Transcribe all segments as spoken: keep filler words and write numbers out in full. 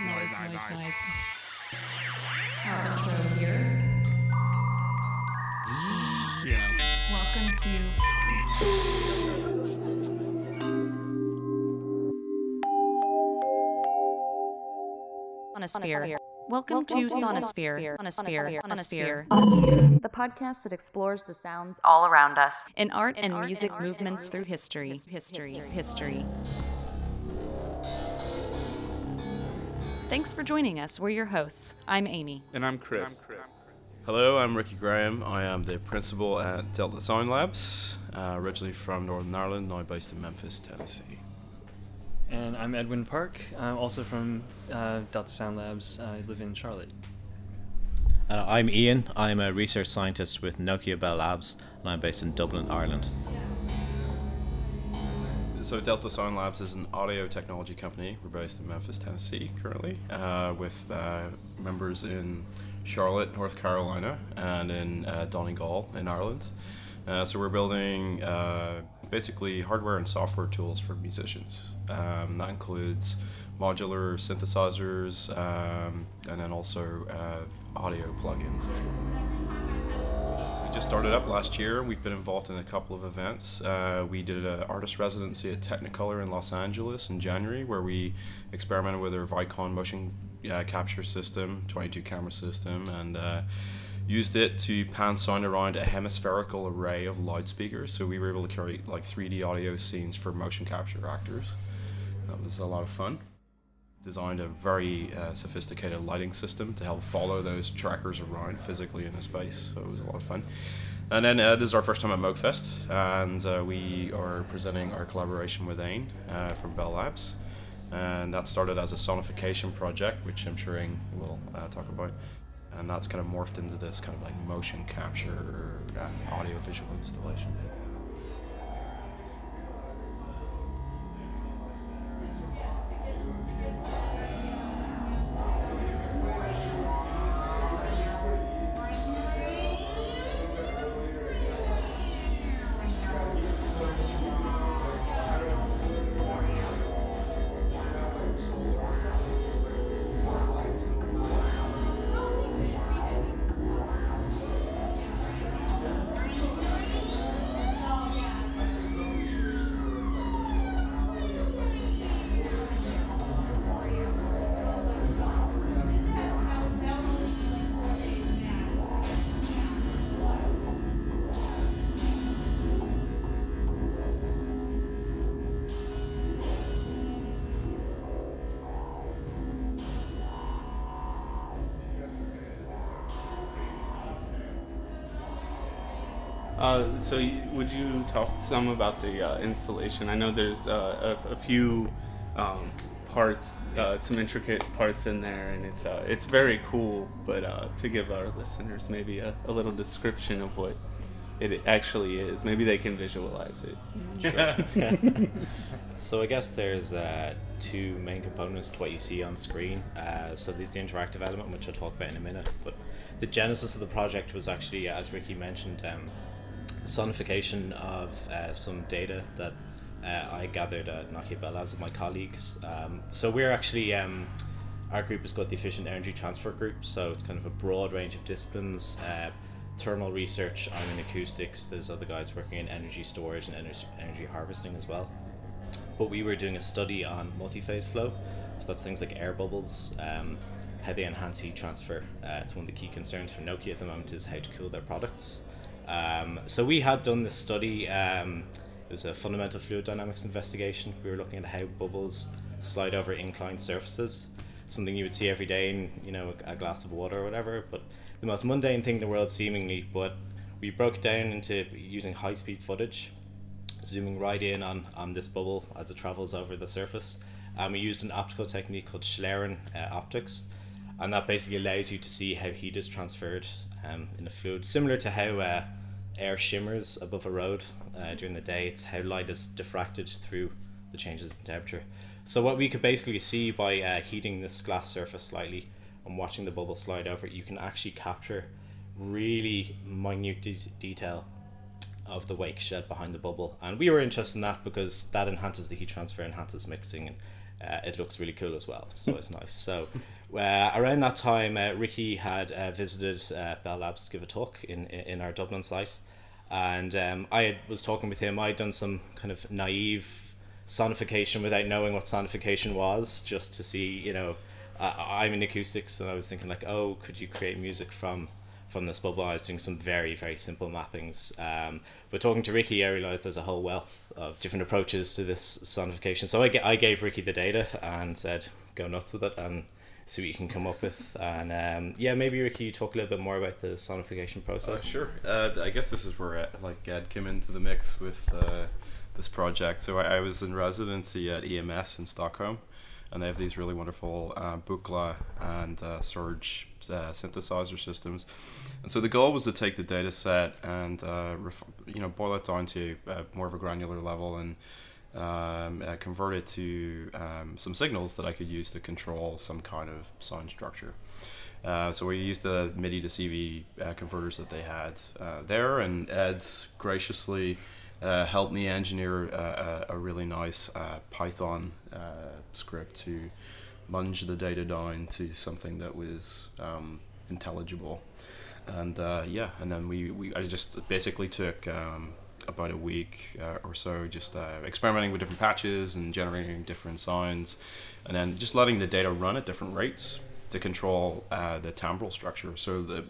Noise, noise, noise. noise. noise. Our intro here. Yeah. Welcome to Sonosphere. Welcome to Sonosphere. Sonosphere. Sonosphere. The podcast that explores the sounds all around us in art and music movements through history. History. History. Thanks for joining us. We're your hosts. I'm Amy. And I'm Chris. I'm Chris. Hello, I'm Ricky Graham. I am the principal at Delta Sound Labs, uh, originally from Northern Ireland, now based in Memphis, Tennessee. And I'm Edwin Park. I'm also from uh, Delta Sound Labs. I live in Charlotte. Uh, I'm Ian. I'm a research scientist with Nokia Bell Labs, and I'm based in Dublin, Ireland. So Delta Sound Labs is an audio technology company. We're based in Memphis, Tennessee currently, uh, with uh, members in Charlotte, North Carolina, and in uh, Donegal in Ireland. Uh, so we're building uh, basically hardware and software tools for musicians. Um, that includes modular synthesizers um, and then also uh, audio plugins. Just started up last year. We've been involved in a couple of events. Uh, we did an artist residency at Technicolor in Los Angeles in January, where we experimented with our Vicon motion uh, capture system, twenty-two camera system, and uh, used it to pan sound around a hemispherical array of loudspeakers. So we were able to create like three D audio scenes for motion capture actors. That was a lot of fun. Designed a very uh, sophisticated lighting system to help follow those trackers around physically in the space, so it was a lot of fun. And then uh, this is our first time at Moogfest, and uh, we are presenting our collaboration with Ayn uh, from Bell Labs, and that started as a sonification project, which I'm sure Ayn will uh, talk about, and that's kind of morphed into this kind of like motion capture and audio-visual installation. Uh, so you, would you talk some about the uh, installation? I know there's uh, a, a few um, parts, uh, some intricate parts in there, and it's uh, it's very cool, but uh, to give our listeners maybe a, a little description of what it actually is. Maybe they can visualize it. Sure. So I guess there's uh, two main components to what you see on screen. Uh, so there's the interactive element, which I'll talk about in a minute, but the genesis of the project was actually, as Ricky mentioned, um, sonification of uh, some data that uh, I gathered at Nokia Bell Labs with my colleagues. Um, so we're actually, um, our group is called the Efficient Energy Transfer Group, so it's kind of a broad range of disciplines, uh, thermal research, I'm in acoustics, there's other guys working in energy storage and energy, energy harvesting as well. But we were doing a study on multi-phase flow, so that's things like air bubbles, um, how they enhance heat transfer. Uh, it's one of the key concerns for Nokia at the moment is how to cool their products. Um, so we had done this study, um, it was a fundamental fluid dynamics investigation. We were looking at how bubbles slide over inclined surfaces, something you would see every day in, you know, a glass of water or whatever, but the most mundane thing in the world seemingly. But we broke it down into using high-speed footage, zooming right in on, on this bubble as it travels over the surface, and we used an optical technique called Schlieren uh, optics, and that basically allows you to see how heat is transferred Um, in a fluid, similar to how uh, air shimmers above a road uh, during the day. It's how light is diffracted through the changes in temperature. So what we could basically see by uh, heating this glass surface slightly and watching the bubble slide over it, you can actually capture really minute de- detail of the wake shed behind the bubble. And we were interested in that because that enhances the heat transfer, enhances mixing, and uh, it looks really cool as well. So it's nice. So uh, around that time, uh, Ricky had uh, visited uh, Bell Labs to give a talk in, in our Dublin site. And um, I was talking with him. I'd done some kind of naive sonification without knowing what sonification was, just to see, you know, uh, I'm in acoustics, and I was thinking like, oh, could you create music from from this bubble? I was doing some very, very simple mappings. Um, but talking to Ricky, I realized there's a whole wealth of different approaches to this sonification. So I, g- I gave Ricky the data and said, go nuts with it and see what you can come up with. And um, yeah, maybe Ricky, you talk a little bit more about the sonification process. Uh, sure. Uh, I guess this is where like Ed came into the mix with uh, this project. So I, I was in residency at E M S in Stockholm, and they have these really wonderful uh, Buchla and uh, Surge uh, synthesizer systems. And so the goal was to take the data set and uh, ref- you know boil it down to uh, more of a granular level and um, uh, convert it to um, some signals that I could use to control some kind of sound structure. Uh, so we used the MIDI to C V uh, converters that they had uh, there, and Ed graciously Uh, helped me engineer uh, a, a really nice uh, Python uh, script to munge the data down to something that was um, intelligible. And uh, yeah, and then we, we I just basically took um, about a week uh, or so just uh, experimenting with different patches and generating different sounds, and then just letting the data run at different rates to control uh, the timbral structure. So the,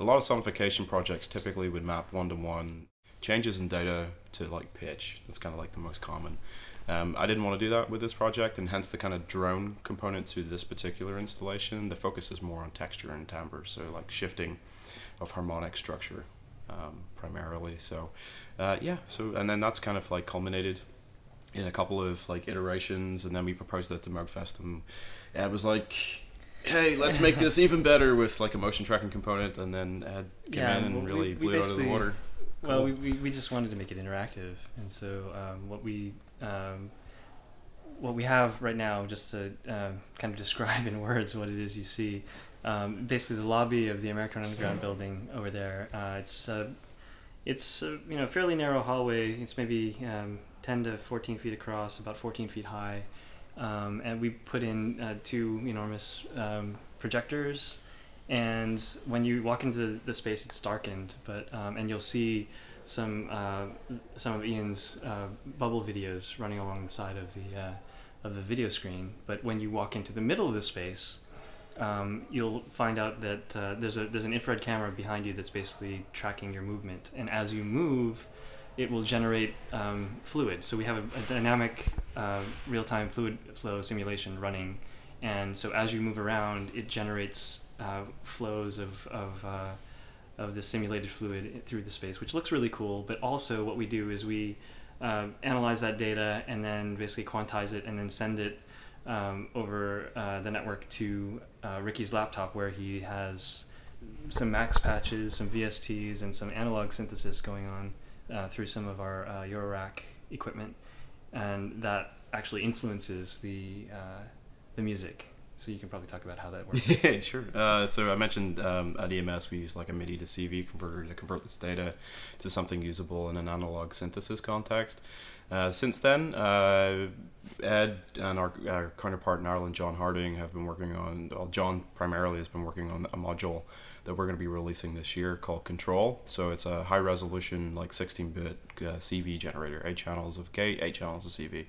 a lot of sonification projects typically would map one-to-one changes in data to like pitch. That's kind of like the most common. Um, I didn't want to do that with this project, and hence the kind of drone component to this particular installation. The focus is more on texture and timbre, so like shifting of harmonic structure um, primarily. So uh, yeah, so and then that's kind of like culminated in a couple of like iterations, and then we proposed that to Moogfest, and it was like, hey, let's make this even better with like a motion tracking component, and then Ed came yeah, in and well, really we, blew we it out of the water. Cool. Well, we, we we just wanted to make it interactive, and so um, what we um, what we have right now, just to uh, kind of describe in words what it is you see, um, basically the lobby of the American Underground building over there. Uh, it's uh, it's uh, you know fairly narrow hallway. It's maybe um, ten to fourteen feet across, about fourteen feet high, um, and we put in uh, two enormous um, projectors. And when you walk into the space, it's darkened, but um, and you'll see some uh, some of Ian's uh, bubble videos running along the side of the uh, of the video screen. But when you walk into the middle of the space, um, you'll find out that uh, there's a there's an infrared camera behind you that's basically tracking your movement. And as you move, it will generate um, fluid. So we have a, a dynamic uh, real-time fluid flow simulation running. And so as you move around, it generates uh, flows of of, uh, of the simulated fluid through the space, which looks really cool. But also what we do is we uh, analyze that data and then basically quantize it and then send it um, over uh, the network to uh, Ricky's laptop, where he has some Max patches, some V S Ts, and some analog synthesis going on uh, through some of our uh, Eurorack equipment. And that actually influences the... Uh, the music. So you can probably talk about how that works. Yeah, sure. Uh, so I mentioned um, at E M S we use like a MIDI to C V converter to convert this data to something usable in an analog synthesis context. Uh, since then, uh, Ed and our, our counterpart in Ireland, John Harding, have been working on, well, John primarily has been working on a module that we're going to be releasing this year called Control. So it's a high resolution, like sixteen bit uh, C V generator, eight channels of gate, eight channels of C V.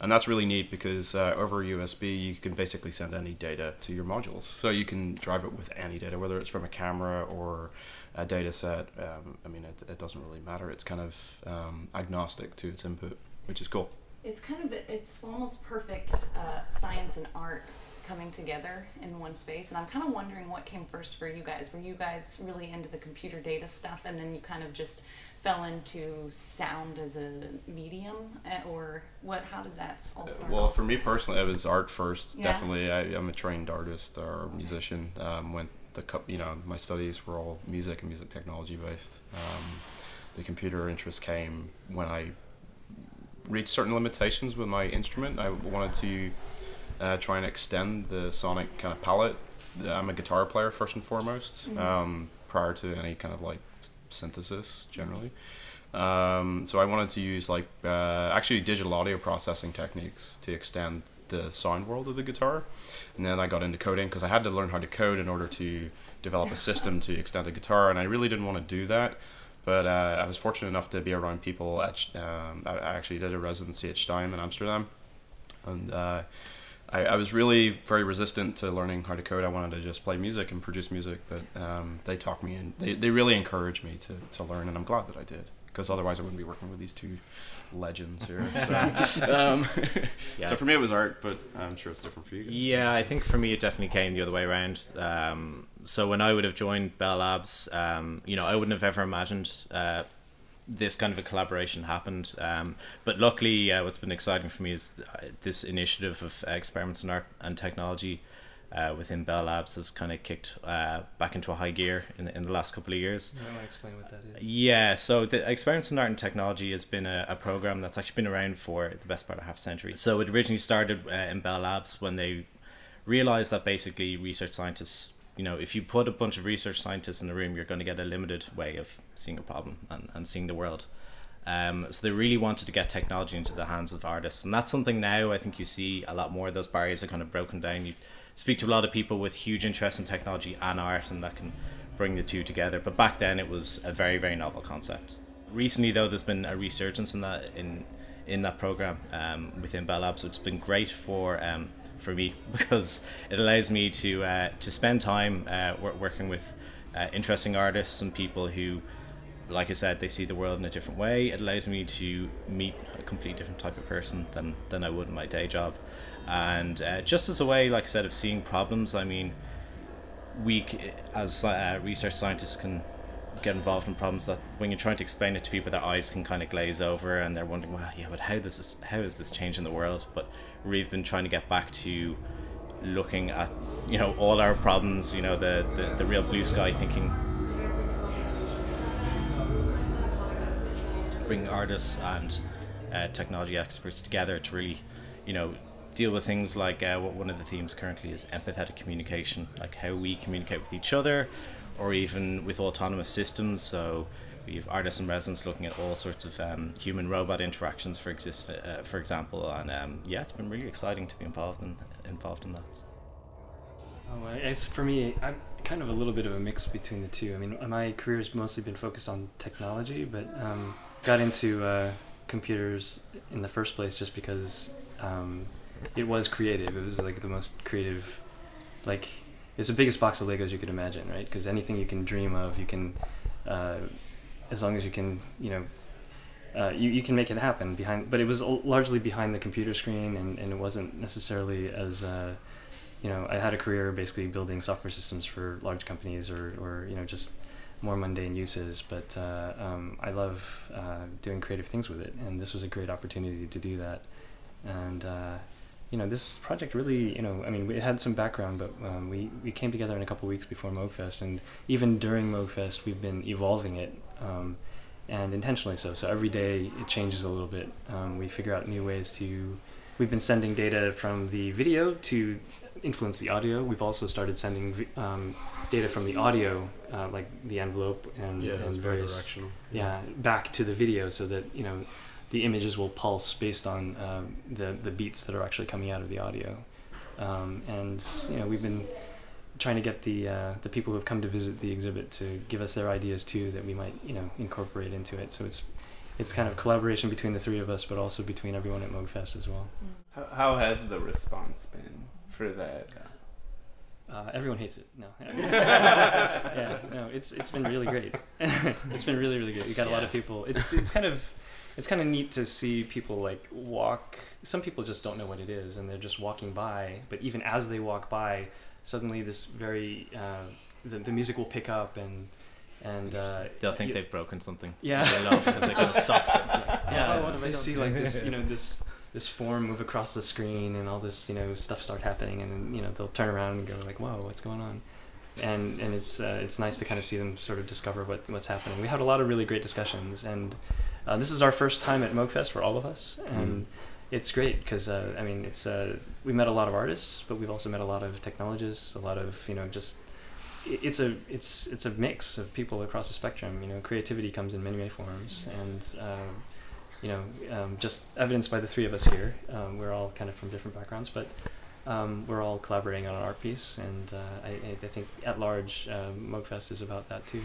And that's really neat because uh, over U S B, you can basically send any data to your modules. So you can drive it with any data, whether it's from a camera or a data set. Um, I mean, it, it doesn't really matter. It's kind of um, agnostic to its input, which is cool. It's kind of, it's almost perfect uh, science and art coming together in one space. And I'm kind of wondering what came first for you guys. Were you guys really into the computer data stuff, and then you kind of just fell into sound as a medium, or what? How did that all start? Well, off? For me personally, it was art first. Yeah. Definitely, I, I'm a trained artist or okay. musician. Um, went the you know my studies were all music and music technology based. Um, the computer interest came when I reached certain limitations with my instrument. I wanted to. Uh, try and extend the sonic kind of palette. I'm a guitar player first and foremost, mm-hmm. um, prior to any kind of like synthesis generally. Um, so I wanted to use like uh, actually digital audio processing techniques to extend the sound world of the guitar. And then I got into coding because I had to learn how to code in order to develop a system to extend a guitar, and I really didn't want to do that. But uh, I was fortunate enough to be around people at, um, I actually did a residency at Steim in Amsterdam. And uh, I, I was really very resistant to learning how to code. I wanted to just play music and produce music, but um, they talked me in, they, they really encouraged me to, to learn, and I'm glad that I did, because otherwise I wouldn't be working with these two legends here. So, um, yeah. So for me it was art, but I'm sure it's different for you guys. Yeah, I think for me it definitely came the other way around. Um, so when I would have joined Bell Labs, um, you know, I wouldn't have ever imagined uh, this kind of a collaboration happened. Um, but luckily, uh, what's been exciting for me is this initiative of Experiments in Art and Technology Uh, within Bell Labs has kind of kicked uh, back into a high gear in in the last couple of years. You want to explain what that is? Yeah, so the Experiments in Art and Technology has been a, a program that's actually been around for the best part of half a century. So it originally started uh, in Bell Labs when they realized that basically research scientists, you know, if you put a bunch of research scientists in a room, you're going to get a limited way of seeing a problem and, and seeing the world. Um, so they really wanted to get technology into the hands of artists. And that's something now I think you see a lot more. Those barriers are kind of broken down. You speak to a lot of people with huge interest in technology and art, and that can bring the two together. But back then it was a very, very novel concept. Recently though, there's been a resurgence in that in in that program um, within Bell Labs, which has been great for um, for me, because it allows me to uh, to spend time uh, working with uh, interesting artists and people who, like I said, they see the world in a different way. It allows me to meet a completely different type of person than, than I would in my day job. And uh, just as a way, like I said, of seeing problems. I mean, we as uh, research scientists can get involved in problems that when you're trying to explain it to people, their eyes can kind of glaze over and they're wondering, well, yeah, but how does this, how is this changing the world? But we've been trying to get back to looking at, you know, all our problems, you know, the, the, the real blue sky thinking. Bring artists and uh, technology experts together to really, you know, deal with things like uh, what one of the themes currently is empathetic communication, like how we communicate with each other, or even with autonomous systems. So we have artists in residence looking at all sorts of um, human-robot interactions, for exist, uh, for example. And um, yeah, it's been really exciting to be involved in involved in that. Oh, it's for me. I'm kind of a little bit of a mix between the two. I mean, my career's mostly been focused on technology, but. Um, got into uh, computers in the first place just because um, it was creative. It was like the most creative, like it's the biggest box of Legos you could imagine, right? Because anything you can dream of, you can, uh, as long as you can, you know, uh, you, you can make it happen behind, but it was largely behind the computer screen, and, and it wasn't necessarily as, uh, you know, I had a career basically building software systems for large companies or, or you know, just more mundane uses, but uh, um, I love uh, doing creative things with it, and this was a great opportunity to do that. And uh, you know, this project really, you know, I mean, we had some background, but um, we we came together in a couple of weeks before Moogfest, and even during Moogfest, we've been evolving it, um, and intentionally so. So every day it changes a little bit. Um, we figure out new ways to. We've been sending data from the video to influence the audio. We've also started sending. Um, data from the audio, uh, like the envelope and, yeah, and various, yeah, back to the video so that, you know, the images will pulse based on uh, the, the beats that are actually coming out of the audio. Um, and, you know, we've been trying to get the uh, the people who have come to visit the exhibit to give us their ideas too that we might, you know, incorporate into it. So it's it's kind of collaboration between the three of us, but also between everyone at Moogfest as well. How, how has the response been for that? Uh, everyone hates it. No. yeah, no. It's it's been really great. it's been really really good. We got a lot of people. It's it's kind of it's kind of neat to see people like walk. Some people just don't know what it is, and they're just walking by. But even as they walk by, suddenly this very uh, the the music will pick up, and and uh, they'll think y- they've broken something. Yeah. They love because they kind of stop something. Yeah. Oh, what they see like this, you know, this. this form move across the screen and all this, you know, stuff start happening, and you know they'll turn around and go like, "Whoa, what's going on?" And and it's uh, it's nice to kind of see them sort of discover what what's happening. We had a lot of really great discussions, and uh, this is our first time at Moogfest for all of us, and mm. it's great because uh, I mean it's uh, we met a lot of artists, but we've also met a lot of technologists, a lot of you know just it's a it's it's a mix of people across the spectrum. You know, creativity comes in many many forms, and. Um, you know, um, just evidenced by the three of us here. Um, we're all kind of from different backgrounds, but um, we're all collaborating on an art piece, and uh, I, I think at large, um, Moogfest is about that too.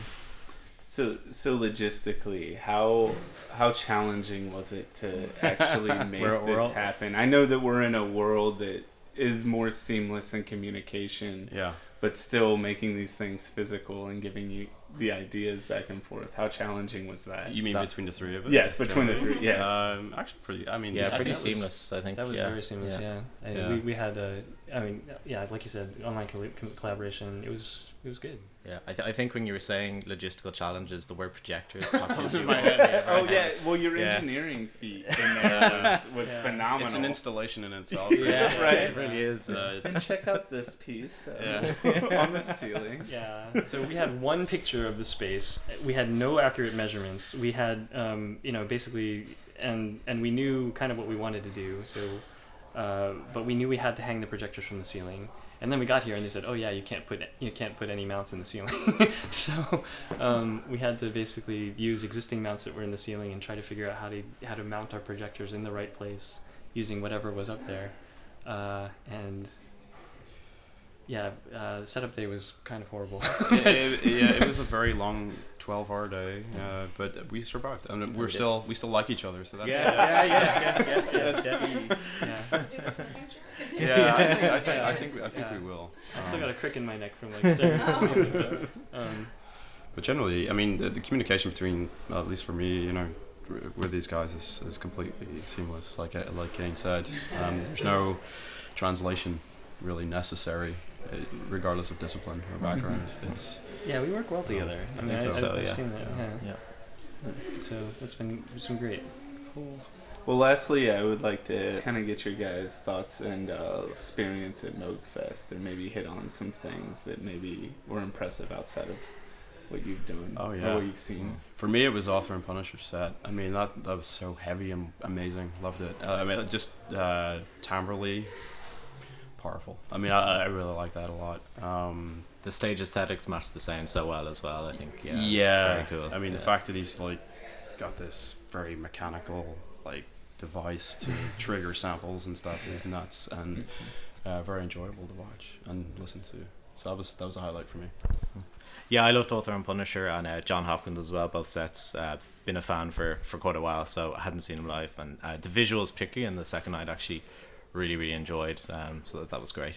So, so logistically, how how challenging was it to actually make this world? happen? I know that we're in a world that is more seamless in communication, yeah, but still making these things physical and giving you the ideas back and forth. How challenging was that? You mean that, between the three of us? Yes, between the three. Yeah, um, actually, pretty. I mean, yeah, I pretty seamless. Was, I think that was yeah. very seamless. Yeah, yeah. yeah. We, we had a. I mean, yeah, like you said, online collaboration. It was it was good. Yeah, I, th- I think when you were saying logistical challenges, the word projector is popped into my head. Oh, yeah. Well, your yeah. engineering feat in there was, was yeah. phenomenal. It's an installation in itself. Right? Yeah, right. It really is. Uh, and check out this piece uh, yeah. on the ceiling. Yeah. So we had one picture of the space. We had no accurate measurements. We had, um, you know, basically, and and we knew kind of what we wanted to do. So, uh, but we knew we had to hang the projectors from the ceiling. And then we got here and they said, "Oh yeah, you can't put you can't put any mounts in the ceiling." So um, we had to basically use existing mounts that were in the ceiling and try to figure out how to how to mount our projectors in the right place using whatever was up there. Uh, and yeah, uh, the setup day was kind of horrible. yeah, it, yeah, it was a very long twelve-hour day, uh, but we survived, I and mean, we're yeah. still we still like each other. So that's yeah, yeah, yeah, yeah, yeah, yeah, that's yeah. yeah. yeah. Yeah, I think I think I think, we, I think yeah. we will. I still um, got a crick in my neck from like staring at something. But, um. but generally, I mean, the, the communication between, uh, at least for me, you know, r- with these guys is, is completely seamless. Like like Kane said, um, there's no translation really necessary, uh, regardless of discipline or background. Mm-hmm. It's yeah, we work well together. I mean, so. I, I've so, yeah. seen that. Yeah. Yeah. yeah, so that's been it's been great. Cool. Well, lastly, I would like to kind of get your guys' thoughts and uh, experience at Moogfest, and maybe hit on some things that maybe were impressive outside of what you've done oh, yeah. or what you've seen. For me, it was Author and Punisher set. I mean, that that was so heavy and amazing. Loved it. Uh, I mean, just uh, timbrally powerful. I mean, I, I really like that a lot. Um, the stage aesthetics matched the sound so well as well, I think. Yeah, yeah. It's very cool. I mean, yeah. the fact that he's like got this very mechanical like device to trigger samples and stuff is nuts, and uh, very enjoyable to watch and listen to. So that was that was a highlight for me. Yeah, I loved Author and Punisher, and uh, John Hopkins as well. Both sets, uh, been a fan for, for quite a while, so I hadn't seen him live, and uh, the visuals, particularly in the second night, actually really really enjoyed. Um, so that, that was great.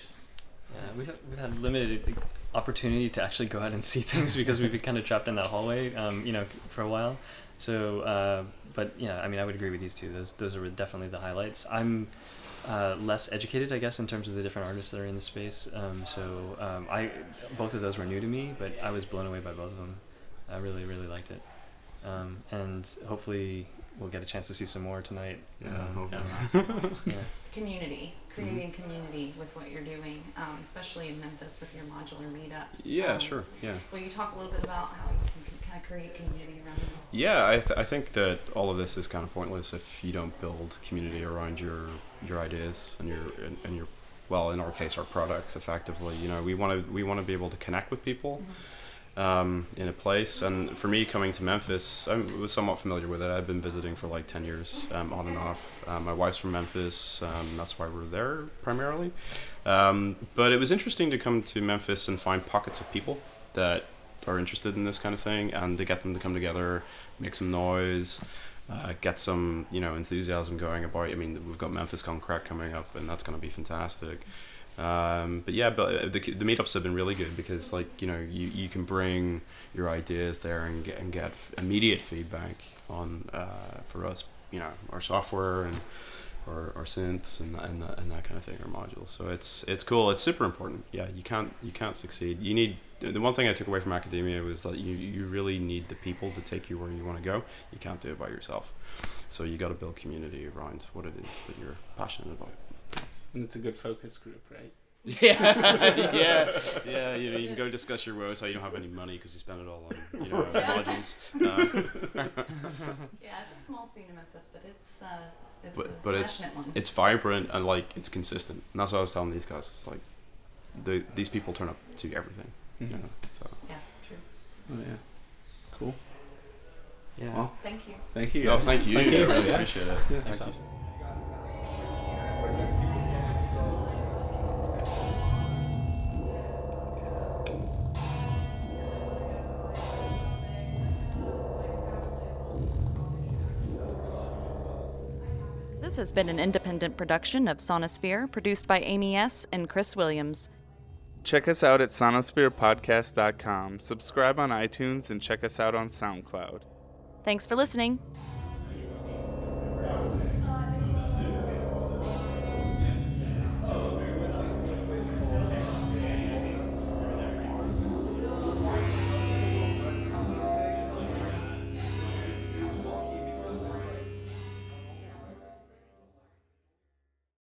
Yeah, we've had, we've had limited opportunity to actually go out and see things because we've been kind of trapped in that hallway, um, you know, for a while. So, uh, but yeah, I mean, I would agree with these two. Those those are definitely the highlights. I'm uh, less educated, I guess, in terms of the different artists that are in the space. Um, so um, I, both of those were new to me, but I was blown away by both of them. I really, really liked it. Um, and hopefully we'll get a chance to see some more tonight. Yeah, um, hopefully. Yeah. Community. Creating mm-hmm. community with what you're doing, um, especially in Memphis with your modular meetups. Yeah, um, sure. Yeah. Will you talk a little bit about how you can kind of create community around this? Yeah, I, th- I think that all of this is kind of pointless if you don't build community around your your ideas and your and, and your well, in our case, our products. Effectively, you know, we want to we want to be able to connect with people. Mm-hmm. Um, in a place, and for me coming to Memphis, I was somewhat familiar with it. I've been visiting for like ten years, um, on and off. Um, my wife's from Memphis, um, that's why we're there primarily. Um, but it was interesting to come to Memphis and find pockets of people that are interested in this kind of thing, and to get them to come together, make some noise, uh, get some, you know, enthusiasm going about. I mean, we've got Memphis Concrete coming up, and that's going to be fantastic. Um, but yeah, but the the meetups have been really good because, like, you know, you, you can bring your ideas there and get and get immediate feedback on uh, for us, you know, our software and or our synths and and that, and that kind of thing, our modules. So it's it's cool. It's super important. Yeah, you can't you can't succeed. You need the one thing I took away from academia was that you you really need the people to take you where you want to go. You can't do it by yourself. So you got to build community around what it is that you're passionate about. And it's a good focus group, right? Yeah, yeah, yeah. You know, you can go discuss your woes, how you don't have any money because you spend it all on, you know, yeah. lodgings. Uh, yeah, it's a small scene in Memphis, but it's uh, it's but, a but passionate it's, one. It's vibrant and like it's consistent, and that's what I was telling these guys. It's like the these people turn up to everything. Mm-hmm. You know, so yeah, true. Oh yeah, cool. Yeah. Well, thank you. Thank you. No, thank you. Thank you. I really appreciate it. Yeah, thank you. This has been an independent production of Sonosphere, produced by Amy S. and Chris Williams. Check us out at sonosphere podcast dot com. Subscribe on iTunes and check us out on SoundCloud. Thanks for listening.